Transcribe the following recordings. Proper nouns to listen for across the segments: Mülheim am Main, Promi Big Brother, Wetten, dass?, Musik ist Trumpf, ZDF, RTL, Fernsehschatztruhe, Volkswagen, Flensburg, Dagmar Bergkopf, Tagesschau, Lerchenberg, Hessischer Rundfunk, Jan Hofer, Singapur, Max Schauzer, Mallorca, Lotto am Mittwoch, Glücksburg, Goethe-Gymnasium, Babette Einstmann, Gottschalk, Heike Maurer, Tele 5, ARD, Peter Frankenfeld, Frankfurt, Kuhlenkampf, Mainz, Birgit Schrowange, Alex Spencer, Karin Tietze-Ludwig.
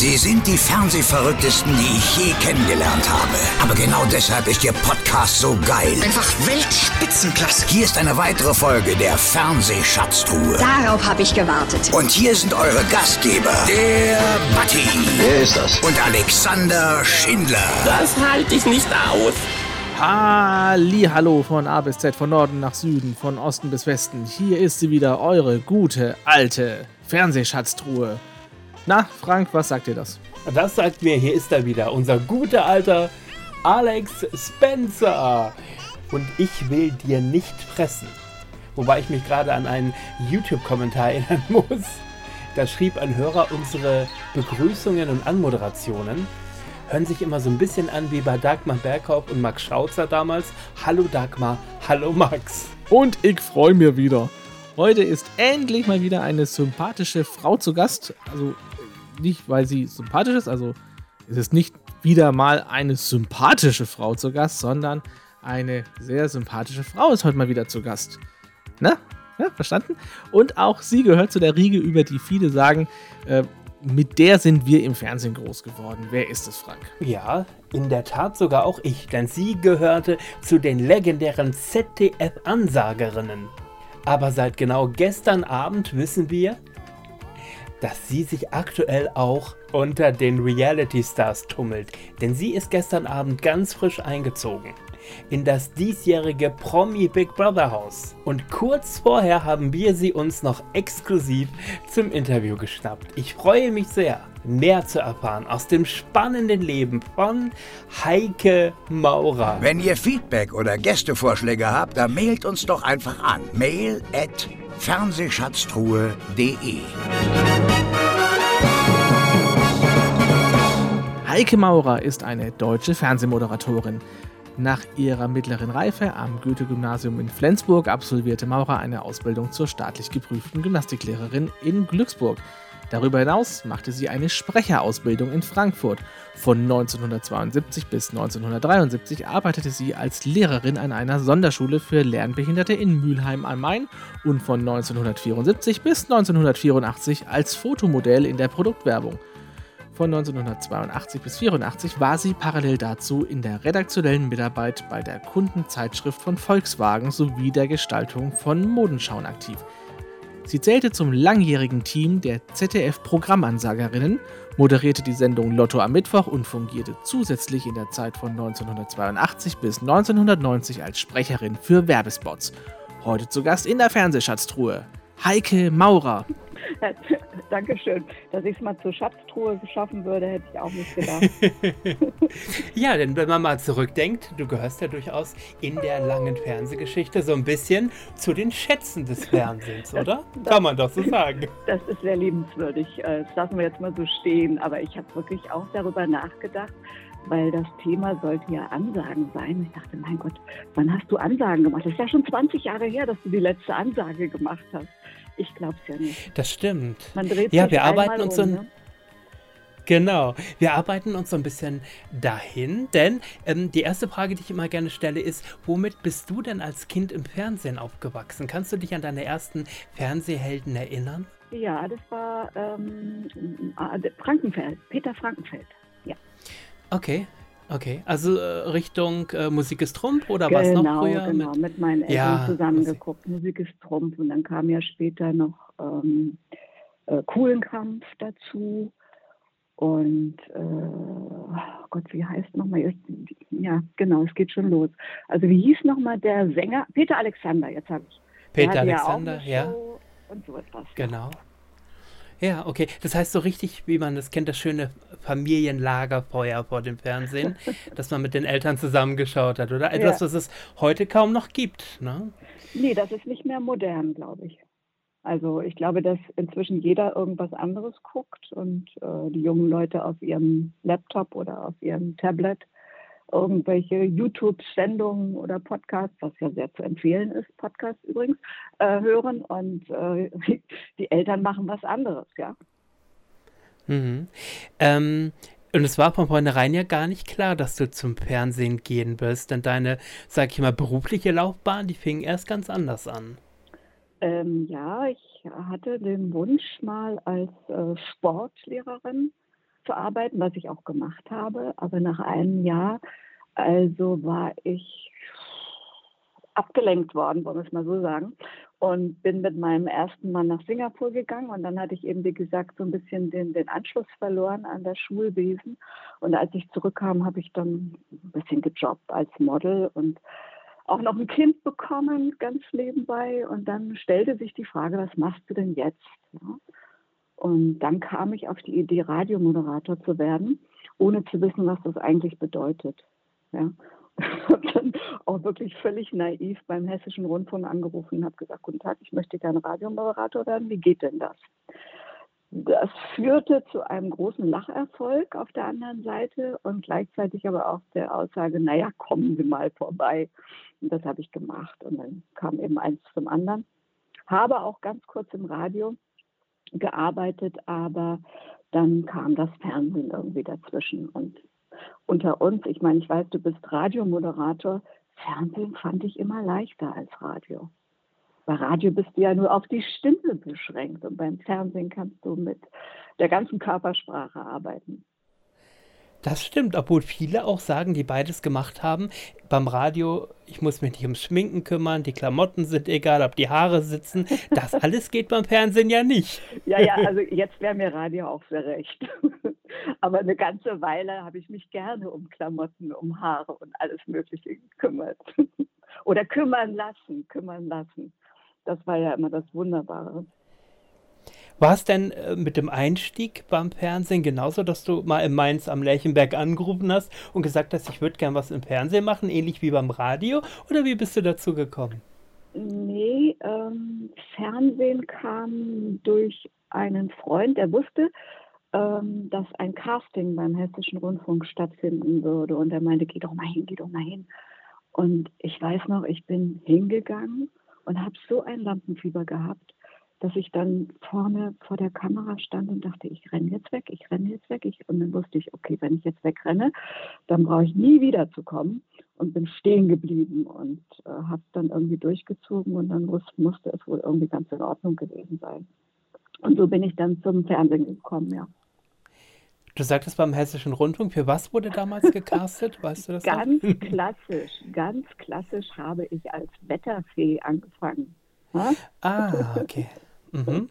Sie sind die Fernsehverrücktesten, die ich je kennengelernt habe. Aber genau deshalb ist Ihr Podcast so geil. Einfach Weltspitzenklasse. Hier ist eine weitere Folge der Fernsehschatztruhe. Darauf habe ich gewartet. Und hier sind eure Gastgeber, der Batty. Wer ist das? Und Alexander Schindler. Das halte ich nicht aus. Hallihallo von A bis Z, von Norden nach Süden, von Osten bis Westen. Hier ist sie wieder, eure gute, alte Fernsehschatztruhe. Na, Frank, was sagt ihr das? Das sagt mir, hier ist er wieder, unser guter alter Alex Spencer. Und ich will dir nicht fressen. Wobei ich mich gerade an einen YouTube-Kommentar erinnern muss. Da schrieb ein Hörer, unsere Begrüßungen und Anmoderationen hören sich immer so ein bisschen an wie bei Dagmar Bergkopf und Max Schauzer damals. Hallo Dagmar, hallo Max. Und ich freue mich wieder. Heute ist endlich mal wieder eine sympathische Frau zu Gast. Also nicht, weil sie sympathisch ist, also es ist nicht wieder mal eine sympathische Frau zu Gast, sondern eine sehr sympathische Frau ist heute mal wieder zu Gast. Na? Ja, verstanden? Und auch sie gehört zu der Riege, über die viele sagen, mit der sind wir im Fernsehen groß geworden. Wer ist es, Frank? Ja, in der Tat sogar auch ich, denn sie gehörte zu den legendären ZDF-Ansagerinnen. Aber seit genau gestern Abend wissen wir, dass sie sich aktuell auch unter den Reality-Stars tummelt. Denn sie ist gestern Abend ganz frisch eingezogen in das diesjährige Promi Big Brother Haus. Und kurz vorher haben wir sie uns noch exklusiv zum Interview geschnappt. Ich freue mich sehr, mehr zu erfahren aus dem spannenden Leben von Heike Maurer. Wenn ihr Feedback oder Gästevorschläge habt, dann mailt uns doch einfach an. mail@fernsehschatztruhe.de. Heike Maurer ist eine deutsche Fernsehmoderatorin. Nach ihrer mittleren Reife am Goethe-Gymnasium in Flensburg absolvierte Maurer eine Ausbildung zur staatlich geprüften Gymnastiklehrerin in Glücksburg. Darüber hinaus machte sie eine Sprecherausbildung in Frankfurt. Von 1972 bis 1973 arbeitete sie als Lehrerin an einer Sonderschule für Lernbehinderte in Mülheim am Main und von 1974 bis 1984 als Fotomodell in der Produktwerbung. Von 1982 bis 1984 war sie parallel dazu in der redaktionellen Mitarbeit bei der Kundenzeitschrift von Volkswagen sowie der Gestaltung von Modenschauen aktiv. Sie zählte zum langjährigen Team der ZDF-Programmansagerinnen, moderierte die Sendung Lotto am Mittwoch und fungierte zusätzlich in der Zeit von 1982 bis 1990 als Sprecherin für Werbespots. Heute zu Gast in der Fernsehschatztruhe, Heike Maurer. Dankeschön. Dass ich es mal zur Schatztruhe schaffen würde, hätte ich auch nicht gedacht. Ja, denn wenn man mal zurückdenkt, du gehörst ja durchaus in der langen Fernsehgeschichte so ein bisschen zu den Schätzen des Fernsehens, oder? Kann man doch so sagen. Das ist sehr liebenswürdig. Das lassen wir jetzt mal so stehen. Aber ich habe wirklich auch darüber nachgedacht, weil das Thema sollte ja Ansagen sein. Und ich dachte, mein Gott, wann hast du Ansagen gemacht? Das ist ja schon 20 Jahre her, dass du die letzte Ansage gemacht hast. Ich glaube es ja nicht. Das stimmt. Man dreht ja, wir arbeiten uns so. Genau, wir arbeiten uns so ein bisschen dahin, denn die erste Frage, die ich immer gerne stelle, ist, womit bist du denn als Kind im Fernsehen aufgewachsen? Kannst du dich an deine ersten Fernsehhelden erinnern? Ja, das war Frankenfeld, Peter Frankenfeld. Ja. Okay. Also Richtung Musik ist Trumpf oder genau, was noch früher? Genau, mit meinen Eltern zusammengeguckt. Musik ist Trumpf und dann kam ja später noch Kuhlenkampf dazu und Gott, wie heißt nochmal? Ja, genau, es geht schon los. Also wie hieß nochmal der Sänger? Peter Alexander, jetzt habe ich. Peter Alexander, ja. Und so etwas. Genau. Ja, okay. Das heißt so richtig, wie man das kennt, das schöne Familienlagerfeuer vor dem Fernsehen, das man mit den Eltern zusammengeschaut hat, oder? Etwas, was es heute kaum noch gibt, ne? Nee, das ist nicht mehr modern, glaube ich. Also ich glaube, dass inzwischen jeder irgendwas anderes guckt und die jungen Leute auf ihrem Laptop oder auf ihrem Tablet irgendwelche YouTube-Sendungen oder Podcasts, was ja sehr zu empfehlen ist, Podcasts übrigens, hören und die Eltern machen was anderes, ja. Mhm. Und es war von vornherein ja gar nicht klar, dass du zum Fernsehen gehen wirst, denn deine, sag ich mal, berufliche Laufbahn, die fing erst ganz anders an. Ja, ich hatte den Wunsch mal als Sportlehrerin zu arbeiten, was ich auch gemacht habe. Aber nach einem Jahr, also war ich abgelenkt worden, wollen wir es mal so sagen, und bin mit meinem ersten Mann nach Singapur gegangen und dann hatte ich eben, wie gesagt, so ein bisschen den Anschluss verloren an das Schulwesen und als ich zurückkam, habe ich dann ein bisschen gejobbt als Model und auch noch ein Kind bekommen, ganz nebenbei und dann stellte sich die Frage, was machst du denn jetzt? Ja. Und dann kam ich auf die Idee, Radiomoderator zu werden, ohne zu wissen, was das eigentlich bedeutet. Ja. Ich habe dann auch wirklich völlig naiv beim Hessischen Rundfunk angerufen und habe gesagt, guten Tag, ich möchte gerne Radiomoderator werden, wie geht denn das? Das führte zu einem großen Lacherfolg auf der anderen Seite und gleichzeitig aber auch der Aussage, naja, kommen Sie mal vorbei. Und das habe ich gemacht und dann kam eben eins zum anderen. Habe auch ganz kurz im Radio gearbeitet, aber dann kam das Fernsehen irgendwie dazwischen und unter uns, ich meine, ich weiß, du bist Radiomoderator, Fernsehen fand ich immer leichter als Radio. Bei Radio bist du ja nur auf die Stimme beschränkt und beim Fernsehen kannst du mit der ganzen Körpersprache arbeiten. Das stimmt, obwohl viele auch sagen, die beides gemacht haben. Beim Radio, ich muss mich nicht ums Schminken kümmern, die Klamotten sind egal, ob die Haare sitzen. Das alles geht beim Fernsehen ja nicht. Ja, also jetzt wäre mir Radio auch sehr recht. Aber eine ganze Weile habe ich mich gerne um Klamotten, um Haare und alles Mögliche gekümmert. Oder kümmern lassen. Das war ja immer das Wunderbare. War es denn mit dem Einstieg beim Fernsehen genauso, dass du mal in Mainz am Lerchenberg angerufen hast und gesagt hast, ich würde gern was im Fernsehen machen, ähnlich wie beim Radio? Oder wie bist du dazu gekommen? Nee, Fernsehen kam durch einen Freund, der wusste, dass ein Casting beim Hessischen Rundfunk stattfinden würde. Und er meinte, geh doch mal hin. Und ich weiß noch, ich bin hingegangen und habe so ein Lampenfieber gehabt, dass ich dann vorne vor der Kamera stand und dachte, ich renne jetzt weg. Und dann wusste ich, okay, wenn ich jetzt wegrenne, dann brauche ich nie wieder zu kommen und bin stehen geblieben und habe dann irgendwie durchgezogen und dann musste es wohl irgendwie ganz in Ordnung gewesen sein. Und so bin ich dann zum Fernsehen gekommen, ja. Du sagtest beim Hessischen Rundfunk, für was wurde damals gecastet? Weißt du das noch? Ganz klassisch habe ich als Wetterfee angefangen. Ha? Ah, okay. Mhm.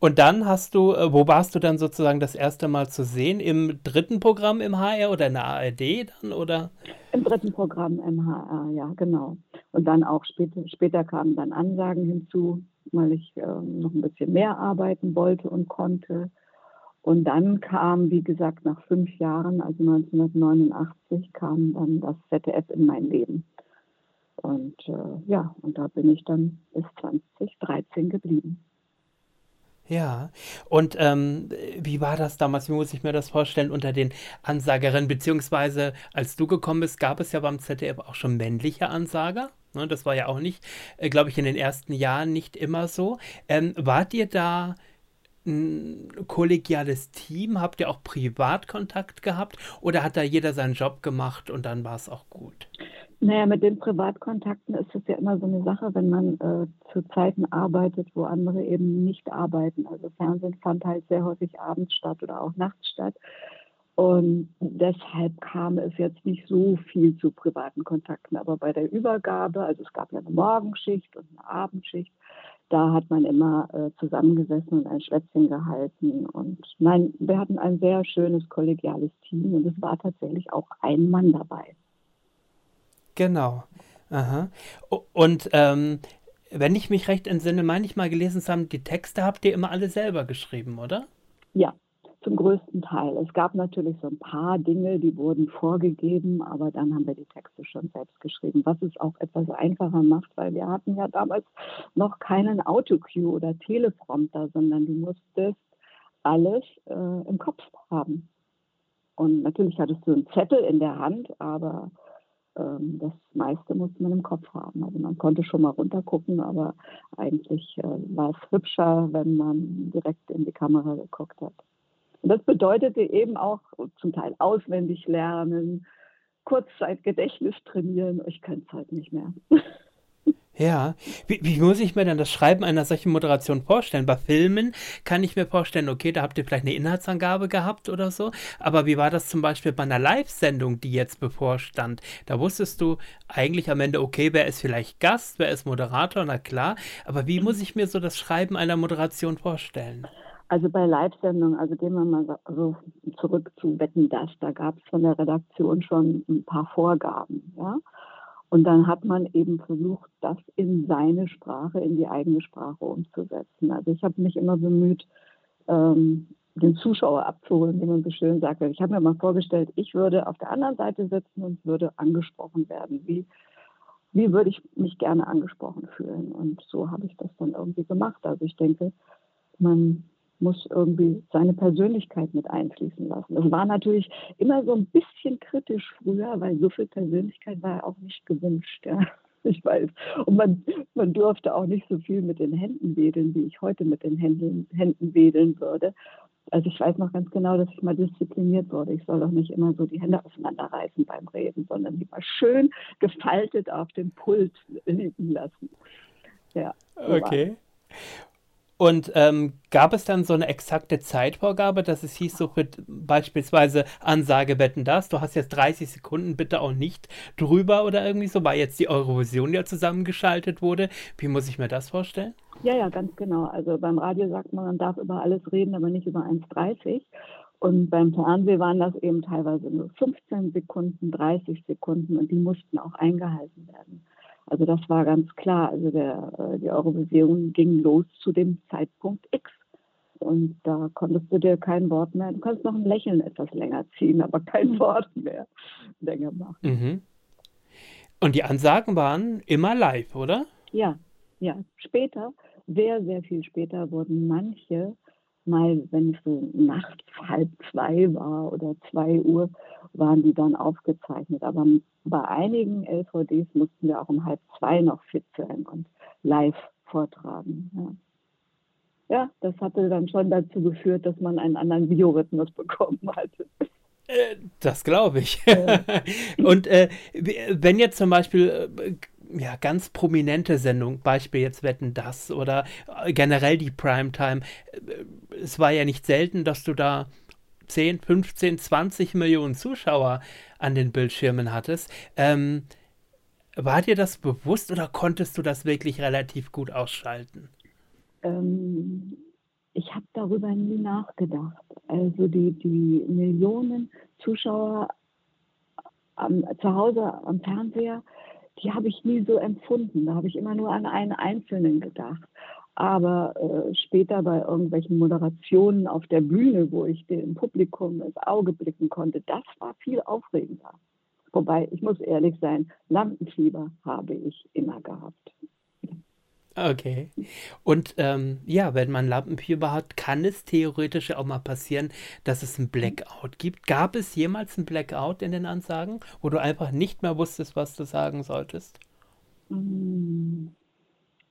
Und dann wo warst du dann sozusagen das erste Mal zu sehen? Im dritten Programm im HR oder in der ARD dann, oder? Im dritten Programm im HR, ja, genau. Und dann auch später kamen dann Ansagen hinzu, weil ich noch ein bisschen mehr arbeiten wollte und konnte. Und dann kam, wie gesagt, nach 5 Jahren, also 1989, kam dann das ZDF in mein Leben. Und und da bin ich dann bis 2013 geblieben. Ja, und wie war das damals? Wie muss ich mir das vorstellen unter den Ansagerinnen? Beziehungsweise, als du gekommen bist, gab es ja beim ZDF auch schon männliche Ansager. Ne, das war ja auch nicht, glaube ich, in den ersten Jahren nicht immer so. Wart ihr da ein kollegiales Team? Habt ihr auch Privatkontakt gehabt? Oder hat da jeder seinen Job gemacht und dann war es auch gut? Naja, mit den Privatkontakten ist es ja immer so eine Sache, wenn man zu Zeiten arbeitet, wo andere eben nicht arbeiten. Also Fernsehen fand halt sehr häufig abends statt oder auch nachts statt. Und deshalb kam es jetzt nicht so viel zu privaten Kontakten. Aber bei der Übergabe, also es gab ja eine Morgenschicht und eine Abendschicht, da hat man immer zusammengesessen und ein Schwätzchen gehalten. Und nein, wir hatten ein sehr schönes kollegiales Team und es war tatsächlich auch ein Mann dabei. Genau. Aha. Und wenn ich mich recht entsinne, meine ich mal gelesen zu haben, die Texte habt ihr immer alle selber geschrieben, oder? Ja, zum größten Teil. Es gab natürlich so ein paar Dinge, die wurden vorgegeben, aber dann haben wir die Texte schon selbst geschrieben, was es auch etwas einfacher macht, weil wir hatten ja damals noch keinen Autocue oder Teleprompter, sondern du musstest alles im Kopf haben. Und natürlich hattest du einen Zettel in der Hand, aber das meiste musste man im Kopf haben. Also man konnte schon mal runtergucken, aber eigentlich war es hübscher, wenn man direkt in die Kamera geguckt hat. Und das bedeutete eben auch zum Teil auswendig lernen, Kurzzeitgedächtnis trainieren. Ich könnte es halt nicht mehr. Ja, wie muss ich mir dann das Schreiben einer solchen Moderation vorstellen? Bei Filmen kann ich mir vorstellen, okay, da habt ihr vielleicht eine Inhaltsangabe gehabt oder so, aber wie war das zum Beispiel bei einer Live-Sendung, die jetzt bevorstand? Da wusstest du eigentlich am Ende, okay, wer ist vielleicht Gast, wer ist Moderator, na klar, aber wie muss ich mir so das Schreiben einer Moderation vorstellen? Also bei Live-Sendungen, also gehen wir mal so zurück zu Wetten, dass?, da gab es von der Redaktion schon ein paar Vorgaben, ja. Und dann hat man eben versucht, das in seine Sprache, in die eigene Sprache umzusetzen. Also ich habe mich immer bemüht, den Zuschauer abzuholen, wie man so schön sagt. Ich habe mir mal vorgestellt, ich würde auf der anderen Seite sitzen und würde angesprochen werden. Wie würde ich mich gerne angesprochen fühlen? Und so habe ich das dann irgendwie gemacht. Also ich denke, man muss irgendwie seine Persönlichkeit mit einfließen lassen. Das war natürlich immer so ein bisschen kritisch früher, weil so viel Persönlichkeit war ja auch nicht gewünscht. Ja. Ich weiß. Und man durfte auch nicht so viel mit den Händen wedeln, wie ich heute mit den Händen wedeln würde. Also ich weiß noch ganz genau, dass ich mal diszipliniert wurde. Ich soll doch nicht immer so die Hände auseinanderreißen beim Reden, sondern lieber schön gefaltet auf dem Pult liegen lassen. Ja, so okay. War's. Und gab es dann so eine exakte Zeitvorgabe, dass es hieß, so beispielsweise Ansage Wetten, dass?, du hast jetzt 30 Sekunden, bitte auch nicht drüber oder irgendwie so, weil jetzt die Eurovision ja zusammengeschaltet wurde. Wie muss ich mir das vorstellen? Ja, ganz genau. Also beim Radio sagt man, man darf über alles reden, aber nicht über 1,30. Und beim Fernsehen waren das eben teilweise nur 15 Sekunden, 30 Sekunden und die mussten auch eingehalten werden. Also das war ganz klar. Also die Eurovision ging los zu dem Zeitpunkt X. Und da konntest du dir kein Wort mehr, du kannst noch ein Lächeln etwas länger ziehen, aber kein Wort mehr länger machen. Mhm. Und die Ansagen waren immer live, oder? Ja. Später, sehr, sehr viel später wurden manche, mal wenn es so nachts 1:30 war oder 2 Uhr, waren die dann aufgezeichnet. Aber bei einigen LVDs mussten wir auch um 1:30 noch fit sein und live vortragen. Ja, das hatte dann schon dazu geführt, dass man einen anderen Biorhythmus bekommen hatte. Das glaube ich. Ja. Und wenn jetzt zum Beispiel ganz prominente Sendung, Beispiel jetzt Wetten, dass? Oder generell die Primetime, es war ja nicht selten, dass du da 10, 15, 20 Millionen Zuschauer an den Bildschirmen hattest. War dir das bewusst oder konntest du das wirklich relativ gut ausschalten? Ich habe darüber nie nachgedacht. Also die Millionen Zuschauer zu Hause am Fernseher, die habe ich nie so empfunden. Da habe ich immer nur an einen Einzelnen gedacht. Aber später bei irgendwelchen Moderationen auf der Bühne, wo ich dem Publikum ins Auge blicken konnte, das war viel aufregender. Wobei, ich muss ehrlich sein, Lampenfieber habe ich immer gehabt. Okay. Und wenn man Lampenfieber hat, kann es theoretisch auch mal passieren, dass es einen Blackout gibt. Gab es jemals einen Blackout in den Ansagen, wo du einfach nicht mehr wusstest, was du sagen solltest?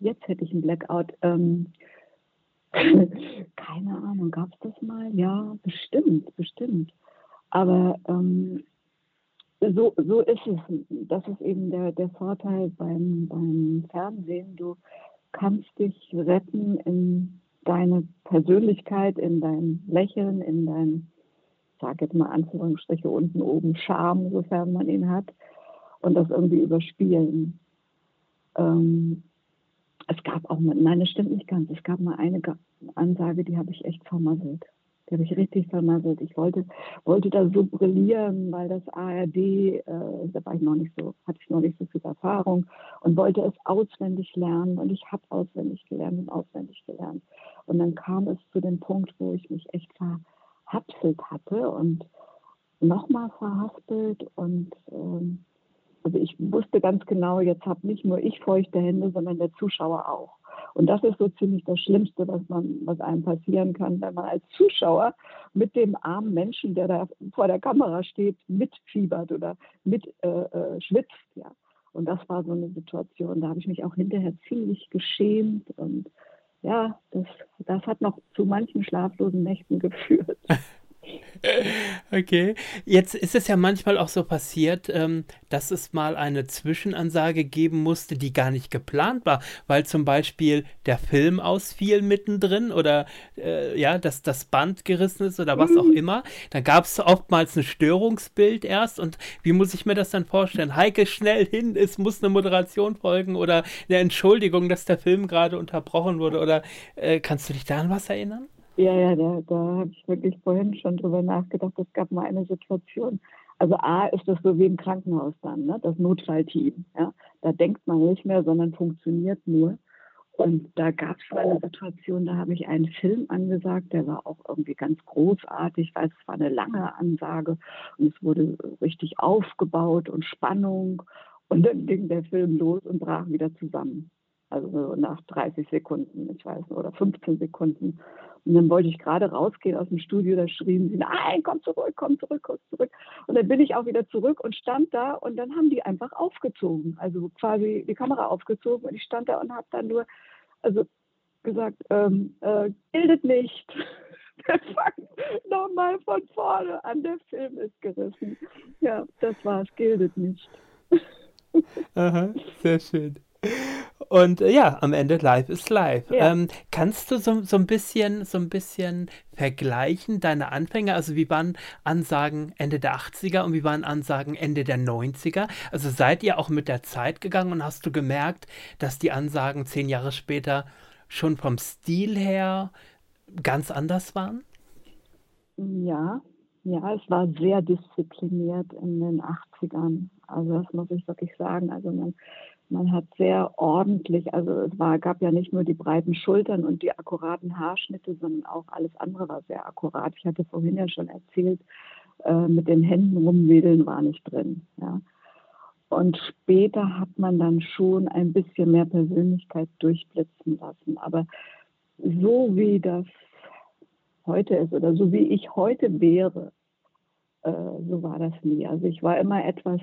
Jetzt hätte ich einen Blackout. Keine Ahnung, gab es das mal? Ja, bestimmt. Aber so ist es. Das ist eben der Vorteil beim Fernsehen. Du kannst dich retten in deine Persönlichkeit, in dein Lächeln, in dein, ich sage jetzt mal Anführungsstriche unten, oben, Charme, sofern man ihn hat, und das irgendwie überspielen. Es gab auch mal, nein, das stimmt nicht ganz, es gab mal eine Ansage, die habe ich echt vermasselt. Die habe ich richtig vermasselt. Ich wollte da so brillieren, weil das ARD, hatte ich noch nicht so viel Erfahrung und wollte es auswendig lernen und ich habe auswendig gelernt. Und dann kam es zu dem Punkt, wo ich mich echt verhapselt hatte und nochmal verhaspelt und also ich wusste ganz genau, jetzt habe nicht nur ich feuchte Hände, sondern der Zuschauer auch. Und das ist so ziemlich das Schlimmste, was einem passieren kann, wenn man als Zuschauer mit dem armen Menschen, der da vor der Kamera steht, mitfiebert oder mit schwitzt. Ja. Und das war so eine Situation, da habe ich mich auch hinterher ziemlich geschämt. Und ja, das hat noch zu manchen schlaflosen Nächten geführt. Okay, jetzt ist es ja manchmal auch so passiert, dass es mal eine Zwischenansage geben musste, die gar nicht geplant war, weil zum Beispiel der Film ausfiel mittendrin oder ja, dass das Band gerissen ist oder was auch immer. Dann gab es oftmals ein Störungsbild erst und wie muss ich mir das dann vorstellen? Heike, schnell hin, es muss eine Moderation folgen oder eine Entschuldigung, dass der Film gerade unterbrochen wurde oder kannst du dich da an was erinnern? Ja, da habe ich wirklich vorhin schon drüber nachgedacht, es gab mal eine Situation. Also A ist das so wie im Krankenhaus dann, ne? Das Notfallteam. Ja? Da denkt man nicht mehr, sondern funktioniert nur. Und da gab es mal eine Situation, da habe ich einen Film angesagt, der war auch irgendwie ganz großartig, weil es war eine lange Ansage und es wurde richtig aufgebaut und Spannung. Und dann ging der Film los und brach wieder zusammen. Also nach 30 Sekunden, ich weiß nicht, oder 15 Sekunden. Und dann wollte ich gerade rausgehen aus dem Studio, da schrien sie, nein, komm zurück, komm zurück, komm zurück. Und dann bin ich auch wieder zurück und stand da und dann haben die einfach aufgezogen. Also quasi die Kamera aufgezogen und ich stand da und habe dann nur gesagt, gilt nicht. Wir fangen nochmal von vorne an, der Film ist gerissen. Ja, das war's, gilt nicht. Aha, sehr schön. Und ja, am Ende live ist live. Ja. Kannst du so ein bisschen vergleichen, deine Anfänge? Also wie waren Ansagen Ende der 80er und wie waren Ansagen Ende der 90er? Also seid ihr auch mit der Zeit gegangen und hast du gemerkt, dass die Ansagen 10 Jahre später schon vom Stil her ganz anders waren? Ja, es war sehr diszipliniert in den 80ern. Also das muss ich wirklich sagen. Also man hat sehr ordentlich, also gab ja nicht nur die breiten Schultern und die akkuraten Haarschnitte, sondern auch alles andere war sehr akkurat. Ich hatte vorhin ja schon erzählt, mit den Händen rumwedeln war nicht drin. Ja. Und später hat man dann schon ein bisschen mehr Persönlichkeit durchblitzen lassen. Aber so wie das heute ist oder so wie ich heute wäre, so war das nie. Also ich war immer etwas...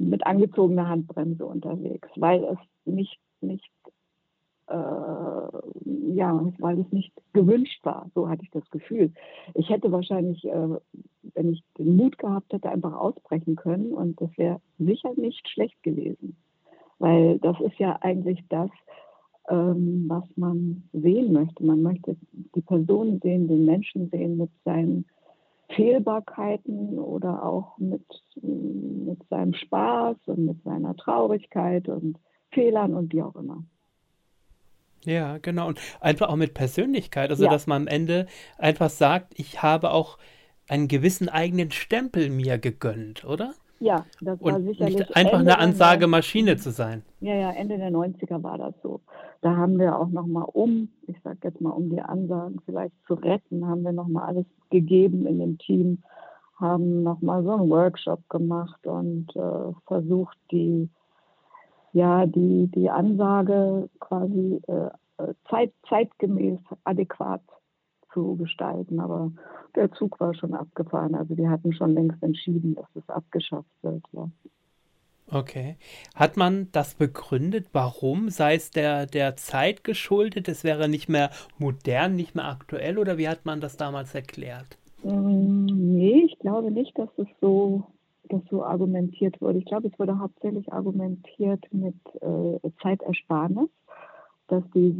Mit angezogener Handbremse unterwegs, weil es nicht gewünscht war. So hatte ich das Gefühl. Ich hätte wahrscheinlich, wenn ich den Mut gehabt hätte, einfach ausbrechen können und das wäre sicher nicht schlecht gewesen, weil das ist ja eigentlich das, was man sehen möchte. Man möchte die Person sehen, den Menschen sehen mit seinen Fehlbarkeiten oder auch mit seinem Spaß und mit seiner Traurigkeit und Fehlern und wie auch immer. Ja, genau. Und einfach auch mit Persönlichkeit. Also, dass man am Ende einfach sagt, ich habe auch einen gewissen eigenen Stempel mir gegönnt, oder? Ja, das war und sicherlich... Nicht einfach Ende eine Ansage Maschine zu sein. Ja, Ende der 90er war das so. Da haben wir auch nochmal um die Ansagen vielleicht zu retten, haben wir nochmal alles gegeben in dem Team, haben nochmal so einen Workshop gemacht und versucht, die Ansage quasi zeitgemäß adäquat zu gestalten, aber der Zug war schon abgefahren, also die hatten schon längst entschieden, dass es abgeschafft wird. Ja. Okay. Hat man das begründet, warum? Sei es der Zeit geschuldet, es wäre nicht mehr modern, nicht mehr aktuell oder wie hat man das damals erklärt? Nee, ich glaube nicht, dass so argumentiert wurde. Ich glaube, es wurde hauptsächlich argumentiert mit Zeitersparnis, dass die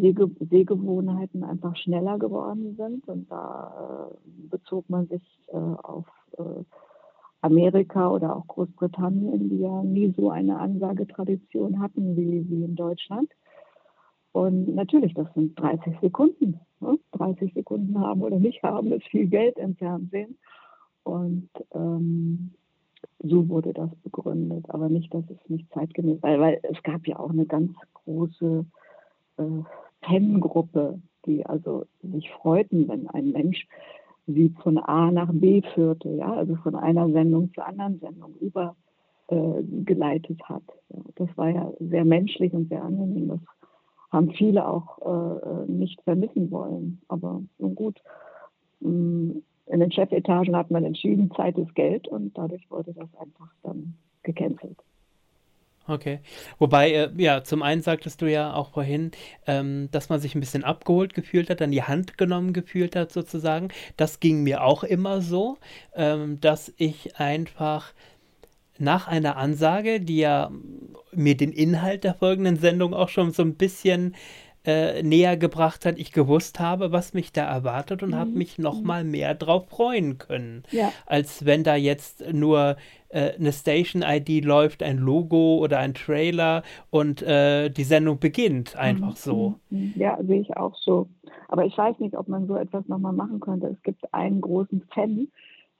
Sehgewohnheiten einfach schneller geworden sind und da bezog man sich auf Amerika oder auch Großbritannien, die ja nie so eine Ansagetradition hatten wie in Deutschland. Und natürlich, das sind 30 Sekunden. Ne? 30 Sekunden haben oder nicht haben, ist viel Geld im Fernsehen. Und so wurde das begründet, aber nicht, dass es nicht zeitgemäß war, weil es gab ja auch eine ganz große Fangruppe, die also sich freuten, wenn ein Mensch sie von A nach B führte, ja, also von einer Sendung zur anderen Sendung übergeleitet hat. Ja, das war ja sehr menschlich und sehr angenehm. Das haben viele auch nicht vermissen wollen. Aber nun gut, in den Chefetagen hat man entschieden, Zeit ist Geld und dadurch wurde das einfach dann gecancelt. Okay. Wobei, ja, zum einen sagtest du ja auch vorhin, dass man sich ein bisschen abgeholt gefühlt hat, an die Hand genommen gefühlt hat sozusagen. Das ging mir auch immer so, dass ich einfach nach einer Ansage, die ja mir den Inhalt der folgenden Sendung auch schon so ein bisschen näher gebracht hat, ich gewusst habe, was mich da erwartet und habe mich noch mal mehr drauf freuen können, ja, als wenn da jetzt nur eine Station-ID läuft, ein Logo oder ein Trailer und die Sendung beginnt einfach so. Ja, sehe ich auch so. Aber ich weiß nicht, ob man so etwas nochmal machen könnte. Es gibt einen großen Fan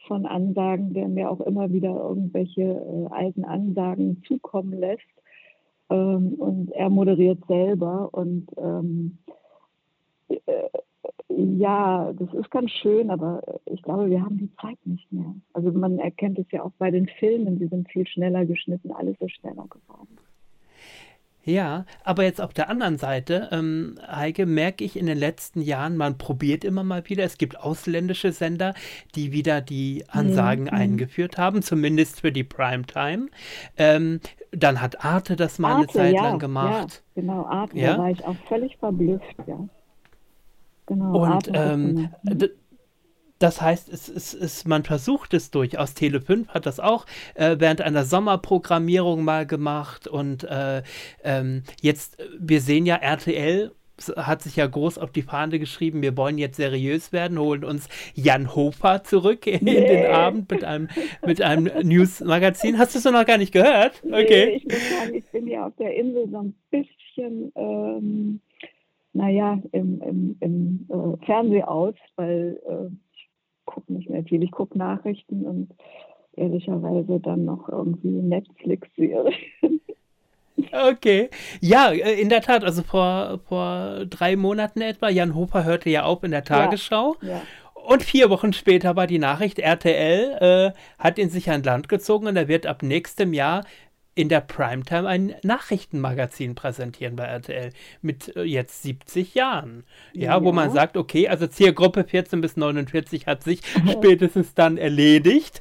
von Ansagen, der mir auch immer wieder irgendwelche alten Ansagen zukommen lässt. Und er moderiert selber und ja, das ist ganz schön, aber ich glaube, wir haben die Zeit nicht mehr. Also man erkennt es ja auch bei den Filmen, die sind viel schneller geschnitten, alles ist schneller geworden. Ja, aber jetzt auf der anderen Seite, Heike, merke ich in den letzten Jahren, man probiert immer mal wieder, es gibt ausländische Sender, die wieder die Ansagen eingeführt haben, zumindest für die Primetime. Dann hat Arte das mal eine Zeit lang gemacht. Ja, genau, Arte, da war ich auch völlig verblüfft, ja. Genau, und das heißt, man versucht es durchaus. Tele 5 hat das auch während einer Sommerprogrammierung mal gemacht. Und jetzt, wir sehen ja, RTL hat sich ja groß auf die Fahne geschrieben, wir wollen jetzt seriös werden, holen uns Jan Hofer zurück in den Abend mit einem News-Magazin. Hast du es noch gar nicht gehört? Okay. Nee, ich muss sagen, ich bin hier auf der Insel so ein bisschen... naja, im Fernseh aus, weil ich gucke nicht mehr viel. Ich gucke Nachrichten und ehrlicherweise dann noch irgendwie Netflix-Serien. Okay. Ja, in der Tat. Also vor 3 Monaten etwa, Jan Hofer hörte ja auf in der Tagesschau. Ja. Und 4 Wochen später war die Nachricht, RTL hat ihn sich an Land gezogen und er wird ab nächstem Jahr in der Primetime ein Nachrichtenmagazin präsentieren bei RTL mit jetzt 70 Jahren. Ja, wo man sagt, okay, also Zielgruppe 14 bis 49 hat sich spätestens dann erledigt.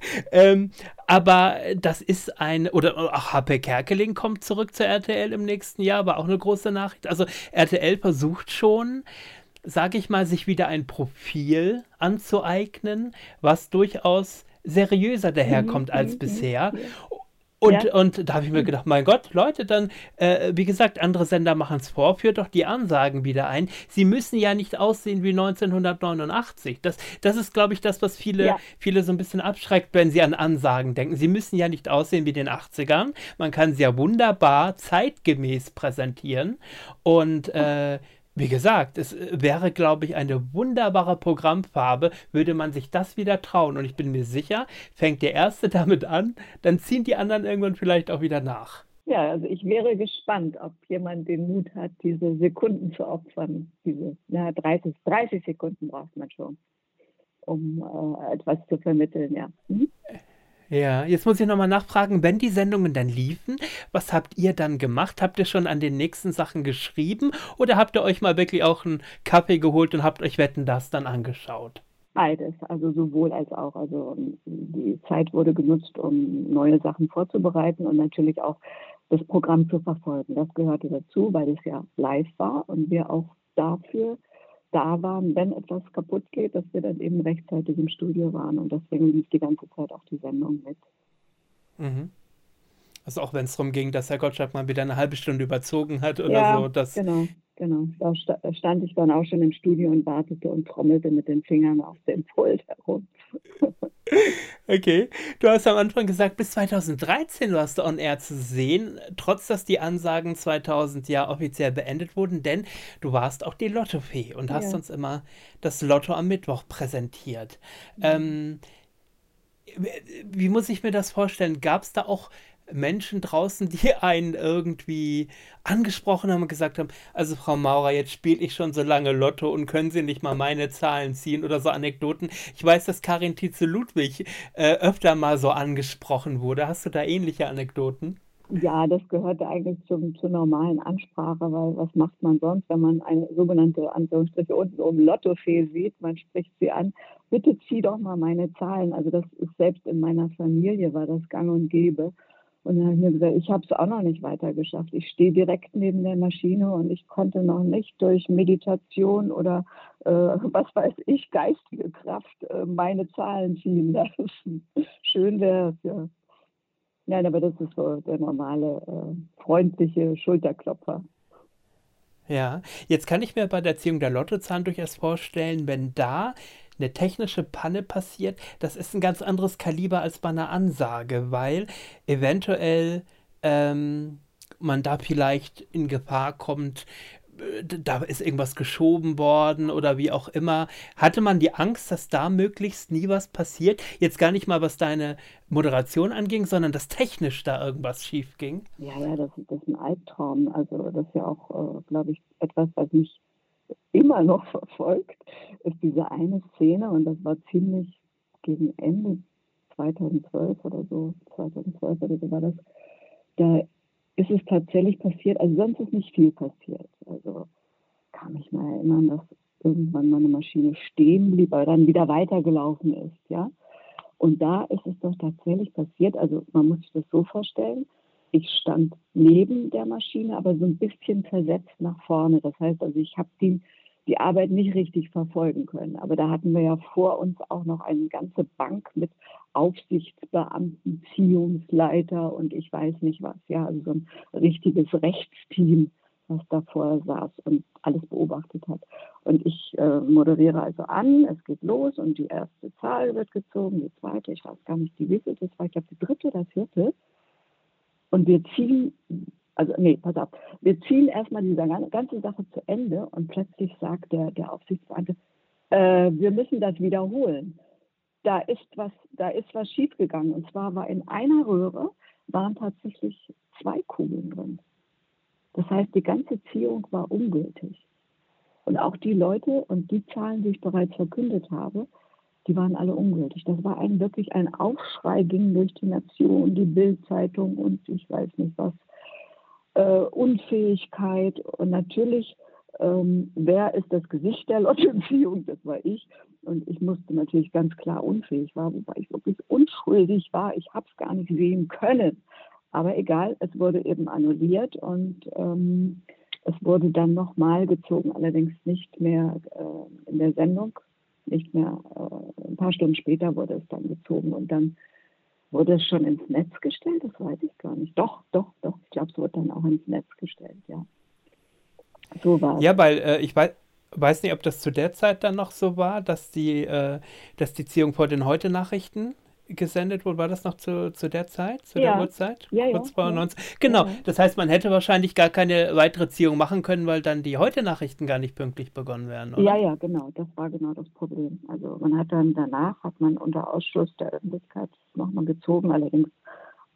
Aber das ist oder auch HP Kerkeling kommt zurück zur RTL im nächsten Jahr, war auch eine große Nachricht. Also RTL versucht schon, sage ich mal, sich wieder ein Profil anzueignen, was durchaus seriöser daherkommt als bisher. Und da habe ich mir gedacht, mein Gott, Leute, dann, wie gesagt, andere Sender machen es vor, führt doch die Ansagen wieder ein. Sie müssen ja nicht aussehen wie 1989. Das ist, glaube ich, das, was viele so ein bisschen abschreckt, wenn sie an Ansagen denken. Sie müssen ja nicht aussehen wie den 80ern. Man kann sie ja wunderbar zeitgemäß präsentieren. Und wie gesagt, es wäre, glaube ich, eine wunderbare Programmfarbe, würde man sich das wieder trauen. Und ich bin mir sicher, fängt der Erste damit an, dann ziehen die anderen irgendwann vielleicht auch wieder nach. Ja, also ich wäre gespannt, ob jemand den Mut hat, diese Sekunden zu opfern. 30 Sekunden braucht man schon, um etwas zu vermitteln, ja. Ja, jetzt muss ich nochmal nachfragen, wenn die Sendungen dann liefen, was habt ihr dann gemacht? Habt ihr schon an den nächsten Sachen geschrieben oder habt ihr euch mal wirklich auch einen Kaffee geholt und habt euch Wetten, dass dann angeschaut? Beides, also sowohl als auch. Also die Zeit wurde genutzt, um neue Sachen vorzubereiten und natürlich auch das Programm zu verfolgen. Das gehörte dazu, weil es ja live war und wir auch dafür da waren, wenn etwas kaputt geht, dass wir dann eben rechtzeitig im Studio waren und deswegen lief die ganze Zeit auch die Sendung mit. Mhm. Also auch wenn es darum ging, dass Herr Gottschalk mal wieder eine halbe Stunde überzogen hat oder so. Genau. Da stand ich dann auch schon im Studio und wartete und trommelte mit den Fingern auf dem Pult herum. Okay. Du hast am Anfang gesagt, bis 2013 warst du on air zu sehen, trotz dass die Ansagen 2000 ja offiziell beendet wurden, denn du warst auch die Lottofee und hast uns immer das Lotto am Mittwoch präsentiert. Wie muss ich mir das vorstellen? Gab es da auch Menschen draußen, die einen irgendwie angesprochen haben und gesagt haben, also Frau Maurer, jetzt spiele ich schon so lange Lotto und können Sie nicht mal meine Zahlen ziehen oder so Anekdoten. Ich weiß, dass Karin Tietze-Ludwig öfter mal so angesprochen wurde. Hast du da ähnliche Anekdoten? Ja, das gehörte eigentlich zur normalen Ansprache, weil was macht man sonst, wenn man eine sogenannte Anführungsstriche unten um Lottofee sieht, man spricht sie an, bitte zieh doch mal meine Zahlen. Also das ist selbst in meiner Familie war das gang und gäbe. Und dann habe ich mir gesagt, ich habe es auch noch nicht weiter geschafft. Ich stehe direkt neben der Maschine und ich konnte noch nicht durch Meditation oder was weiß ich, geistige Kraft meine Zahlen ziehen lassen. Schön wäre es, ja. Nein, aber das ist so der normale, freundliche Schulterklopfer. Ja, jetzt kann ich mir bei der Erziehung der Lottozahlen durchaus vorstellen, wenn da eine technische Panne passiert, das ist ein ganz anderes Kaliber als bei einer Ansage, weil eventuell man da vielleicht in Gefahr kommt, da ist irgendwas geschoben worden oder wie auch immer. Hatte man die Angst, dass da möglichst nie was passiert? Jetzt gar nicht mal, was deine Moderation anging, sondern dass technisch da irgendwas schief ging? Ja, das ist ein Albtraum. Also das ist ja auch, glaube ich, etwas, was mich immer noch verfolgt, ist diese eine Szene, und das war ziemlich gegen Ende 2012 oder so war das. Da ist es tatsächlich passiert, also sonst ist nicht viel passiert. Also kann mich mal erinnern, dass irgendwann mal eine Maschine stehen blieb, aber dann wieder weitergelaufen ist, ja. Und da ist es doch tatsächlich passiert, also man muss sich das so vorstellen, ich stand neben der Maschine, aber so ein bisschen versetzt nach vorne. Das heißt, also ich habe die Arbeit nicht richtig verfolgen können. Aber da hatten wir ja vor uns auch noch eine ganze Bank mit Aufsichtsbeamten, Ziehungsleiter und ich weiß nicht was. Ja, also so ein richtiges Rechtsteam, was davor saß und alles beobachtet hat. Und ich moderiere also an, es geht los und die erste Zahl wird gezogen, die zweite, ich weiß gar nicht, die wievielte das war, ich glaube die dritte oder vierte. Und wir ziehen erstmal diese ganze Sache zu Ende und plötzlich sagt der Aufsichtsbeamte, wir müssen das wiederholen. Da ist was schiefgegangen. Und zwar war in einer Röhre waren tatsächlich 2 Kugeln drin. Das heißt, die ganze Ziehung war ungültig. Und auch die Leute und die Zahlen, die ich bereits verkündet habe, die waren alle ungültig. Das war wirklich ein Aufschrei, ging durch die Nation, die Bild-Zeitung und ich weiß nicht was, Unfähigkeit. Und natürlich, wer ist das Gesicht der Lottoziehung? Das war ich. Und ich musste natürlich ganz klar unfähig war, wobei ich wirklich unschuldig war. Ich habe es gar nicht sehen können. Aber egal, es wurde eben annulliert und es wurde dann nochmal gezogen, allerdings nicht mehr in der Sendung. Nicht mehr, ein paar Stunden später wurde es dann gezogen und dann wurde es schon ins Netz gestellt, das weiß ich gar nicht. Doch, ich glaube, es wurde dann auch ins Netz gestellt, ja. So war es. Ja, weil ich weiß nicht, ob das zu der Zeit dann noch so war, dass die Ziehung vor den Heute-Nachrichten gesendet wurde. War das noch zu der Zeit, der Uhrzeit? Ja, kurz vor 19. Genau, ja. Das heißt, man hätte wahrscheinlich gar keine weitere Ziehung machen können, weil dann die Heute-Nachrichten gar nicht pünktlich begonnen wären, oder? Ja, genau, das war genau das Problem. Also man hat dann danach unter Ausschluss der Öffentlichkeit nochmal gezogen, allerdings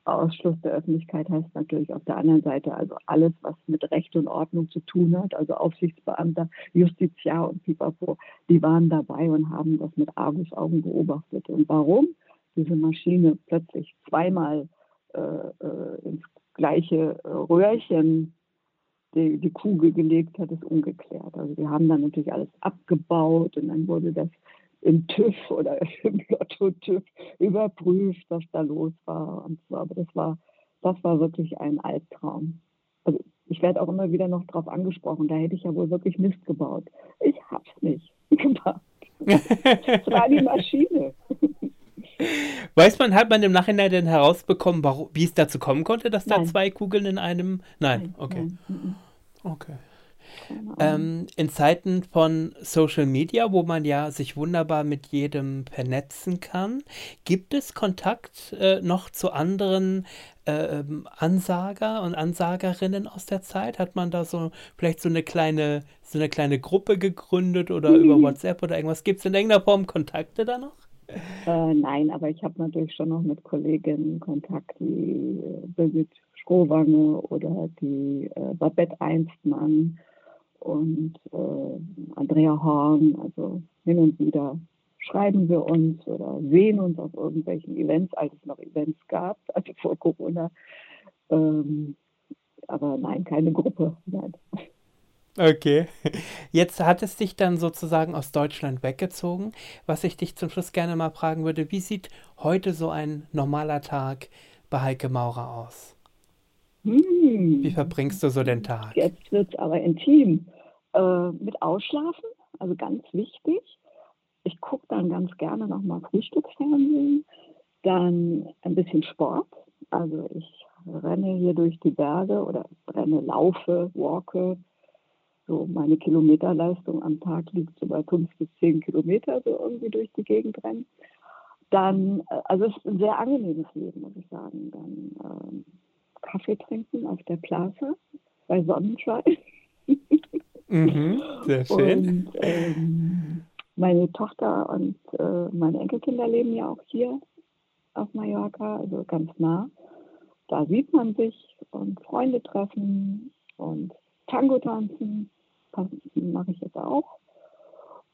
Ausschluss der Öffentlichkeit heißt natürlich auf der anderen Seite, also alles, was mit Recht und Ordnung zu tun hat, also Aufsichtsbeamter, Justiziar und Pipapo, die waren dabei und haben das mit Argusaugen beobachtet. Und warum diese Maschine plötzlich zweimal ins gleiche Röhrchen die Kugel gelegt hat, ist ungeklärt. Also die haben dann natürlich alles abgebaut und dann wurde das im TÜV oder im Lotto-TÜV überprüft, was da los war und so. Aber das war wirklich ein Albtraum. Also ich werde auch immer wieder noch drauf angesprochen, da hätte ich ja wohl wirklich Mist gebaut. Ich hab's nicht gemacht. Das war die Maschine. Hat man im Nachhinein denn herausbekommen, wie es dazu kommen konnte, dass da 2 Kugeln in einem... Nein, okay. Nein. Okay. In Zeiten von Social Media, wo man ja sich wunderbar mit jedem vernetzen kann, gibt es Kontakt noch zu anderen Ansager und Ansagerinnen aus der Zeit? Hat man da so eine kleine Gruppe gegründet oder über WhatsApp oder irgendwas? Gibt es in irgendeiner Form Kontakte da noch? Nein, aber ich habe natürlich schon noch mit Kolleginnen Kontakt, die Birgit Schrowange oder die Babette Einstmann und Andrea Horn. Also hin und wieder schreiben wir uns oder sehen uns auf irgendwelchen Events, als es noch Events gab, also vor Corona. Aber nein, keine Gruppe. Nein. Okay, jetzt hat es dich dann sozusagen aus Deutschland weggezogen. Was ich dich zum Schluss gerne mal fragen würde, wie sieht heute so ein normaler Tag bei Heike Maurer aus? Hm. Wie verbringst du so den Tag? Jetzt wird es aber intim. Mit Ausschlafen, also ganz wichtig. Ich gucke dann ganz gerne nochmal Frühstücksfernsehen. Dann ein bisschen Sport. Also ich renne hier durch die Berge oder laufe, walke. So meine Kilometerleistung am Tag liegt so bei 5 bis 10 Kilometer, so irgendwie durch die Gegend rennen. Dann, also es ist ein sehr angenehmes Leben, muss ich sagen. Dann Kaffee trinken auf der Plaza bei Sonnenschein. Mhm, sehr schön. Und, meine Tochter und meine Enkelkinder leben ja auch hier auf Mallorca, also ganz nah. Da sieht man sich und Freunde treffen und Tango tanzen, mache ich jetzt auch.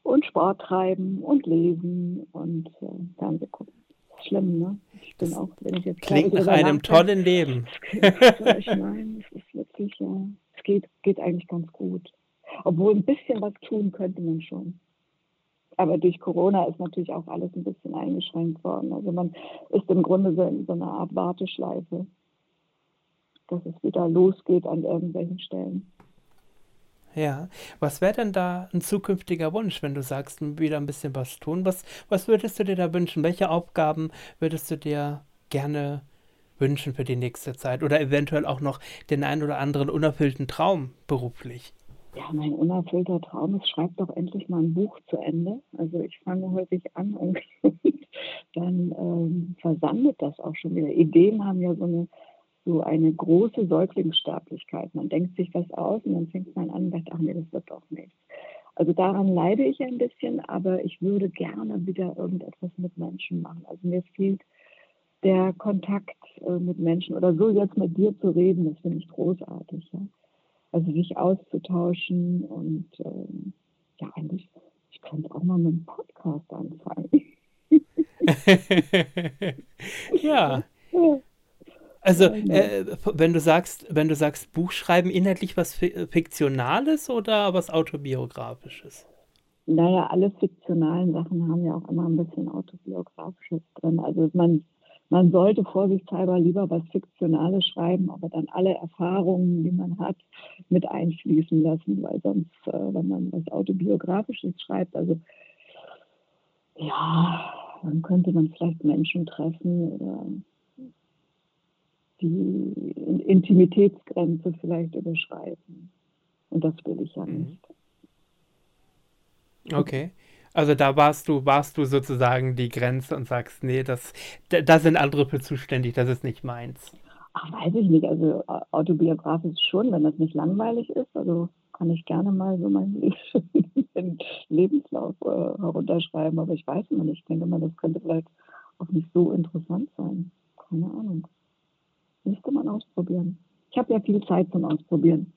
Und Sport treiben und lesen und Fernsehen gucken. Schlimm, ne? Ich bin auch, wenn ich jetzt klingt nach einem tollen Leben. Ich meine, es ist wirklich, ja, es geht eigentlich ganz gut. Obwohl ein bisschen was tun könnte man schon. Aber durch Corona ist natürlich auch alles ein bisschen eingeschränkt worden. Also man ist im Grunde so in so einer Art Warteschleife, dass es wieder losgeht an irgendwelchen Stellen. Ja, was wäre denn da ein zukünftiger Wunsch, wenn du sagst, wieder ein bisschen was tun? Was würdest du dir da wünschen? Welche Aufgaben würdest du dir gerne wünschen für die nächste Zeit? Oder eventuell auch noch den einen oder anderen unerfüllten Traum beruflich? Ja, mein unerfüllter Traum ist, schreib doch endlich mal ein Buch zu Ende. Also ich fange häufig an und dann versandet das auch schon wieder. Ideen haben ja so eine große Säuglingssterblichkeit. Man denkt sich was aus und dann fängt man an und sagt, ach nee, das wird doch nichts. Also daran leide ich ein bisschen, aber ich würde gerne wieder irgendetwas mit Menschen machen. Also mir fehlt der Kontakt mit Menschen oder so jetzt mit dir zu reden, das finde ich großartig. Ja? Also sich auszutauschen und ja, eigentlich, ich könnte auch mal mit einem Podcast anfangen. Ja. Also, wenn du sagst Buch schreiben, inhaltlich was Fiktionales oder was Autobiografisches? Naja, alle fiktionalen Sachen haben ja auch immer ein bisschen Autobiografisches drin. Also man sollte vorsichtshalber lieber was Fiktionales schreiben, aber dann alle Erfahrungen, die man hat, mit einfließen lassen, weil sonst, wenn man was Autobiografisches schreibt, also ja, dann könnte man vielleicht Menschen treffen oder die Intimitätsgrenze vielleicht überschreiten. Und das will ich ja nicht. Okay. Also da warst du sozusagen die Grenze und sagst, nee, da sind andere für zuständig, das ist nicht meins. Ach, weiß ich nicht. Also autobiografisch schon, wenn das nicht langweilig ist. Also kann ich gerne mal so meinen Lebenslauf herunterschreiben. Aber ich weiß immer nicht. Ich denke mal, das könnte vielleicht auch nicht so interessant sein. Keine Ahnung. Müsste man ausprobieren. Ich habe ja viel Zeit zum Ausprobieren.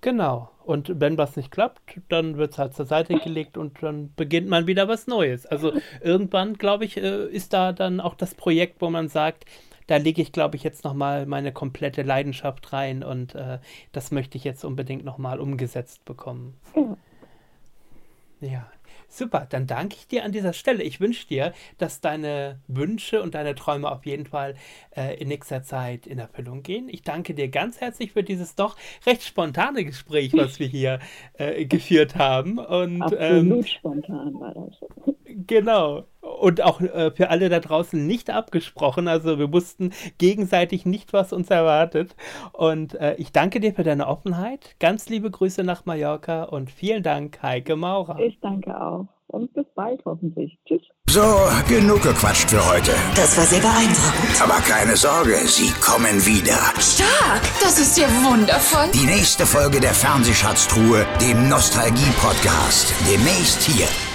Genau. Und wenn was nicht klappt, dann wird es halt zur Seite gelegt und dann beginnt man wieder was Neues. Also irgendwann, glaube ich, ist da dann auch das Projekt, wo man sagt, da lege ich, glaube ich, jetzt nochmal meine komplette Leidenschaft rein und das möchte ich jetzt unbedingt nochmal umgesetzt bekommen. Ja. Ja. Super, dann danke ich dir an dieser Stelle. Ich wünsche dir, dass deine Wünsche und deine Träume auf jeden Fall in nächster Zeit in Erfüllung gehen. Ich danke dir ganz herzlich für dieses doch recht spontane Gespräch, was wir hier geführt haben. Und, absolut spontan war das. Genau. Und auch für alle da draußen nicht abgesprochen. Also wir wussten gegenseitig nicht, was uns erwartet. Und ich danke dir für deine Offenheit. Ganz liebe Grüße nach Mallorca und vielen Dank, Heike Maurer. Ich danke auch. Und bis bald hoffentlich. Tschüss. So, genug gequatscht für heute. Das war sehr beeindruckend. Aber keine Sorge, sie kommen wieder. Stark, das ist ja wundervoll. Die nächste Folge der Fernsehschatztruhe, dem Nostalgie-Podcast. Demnächst hier.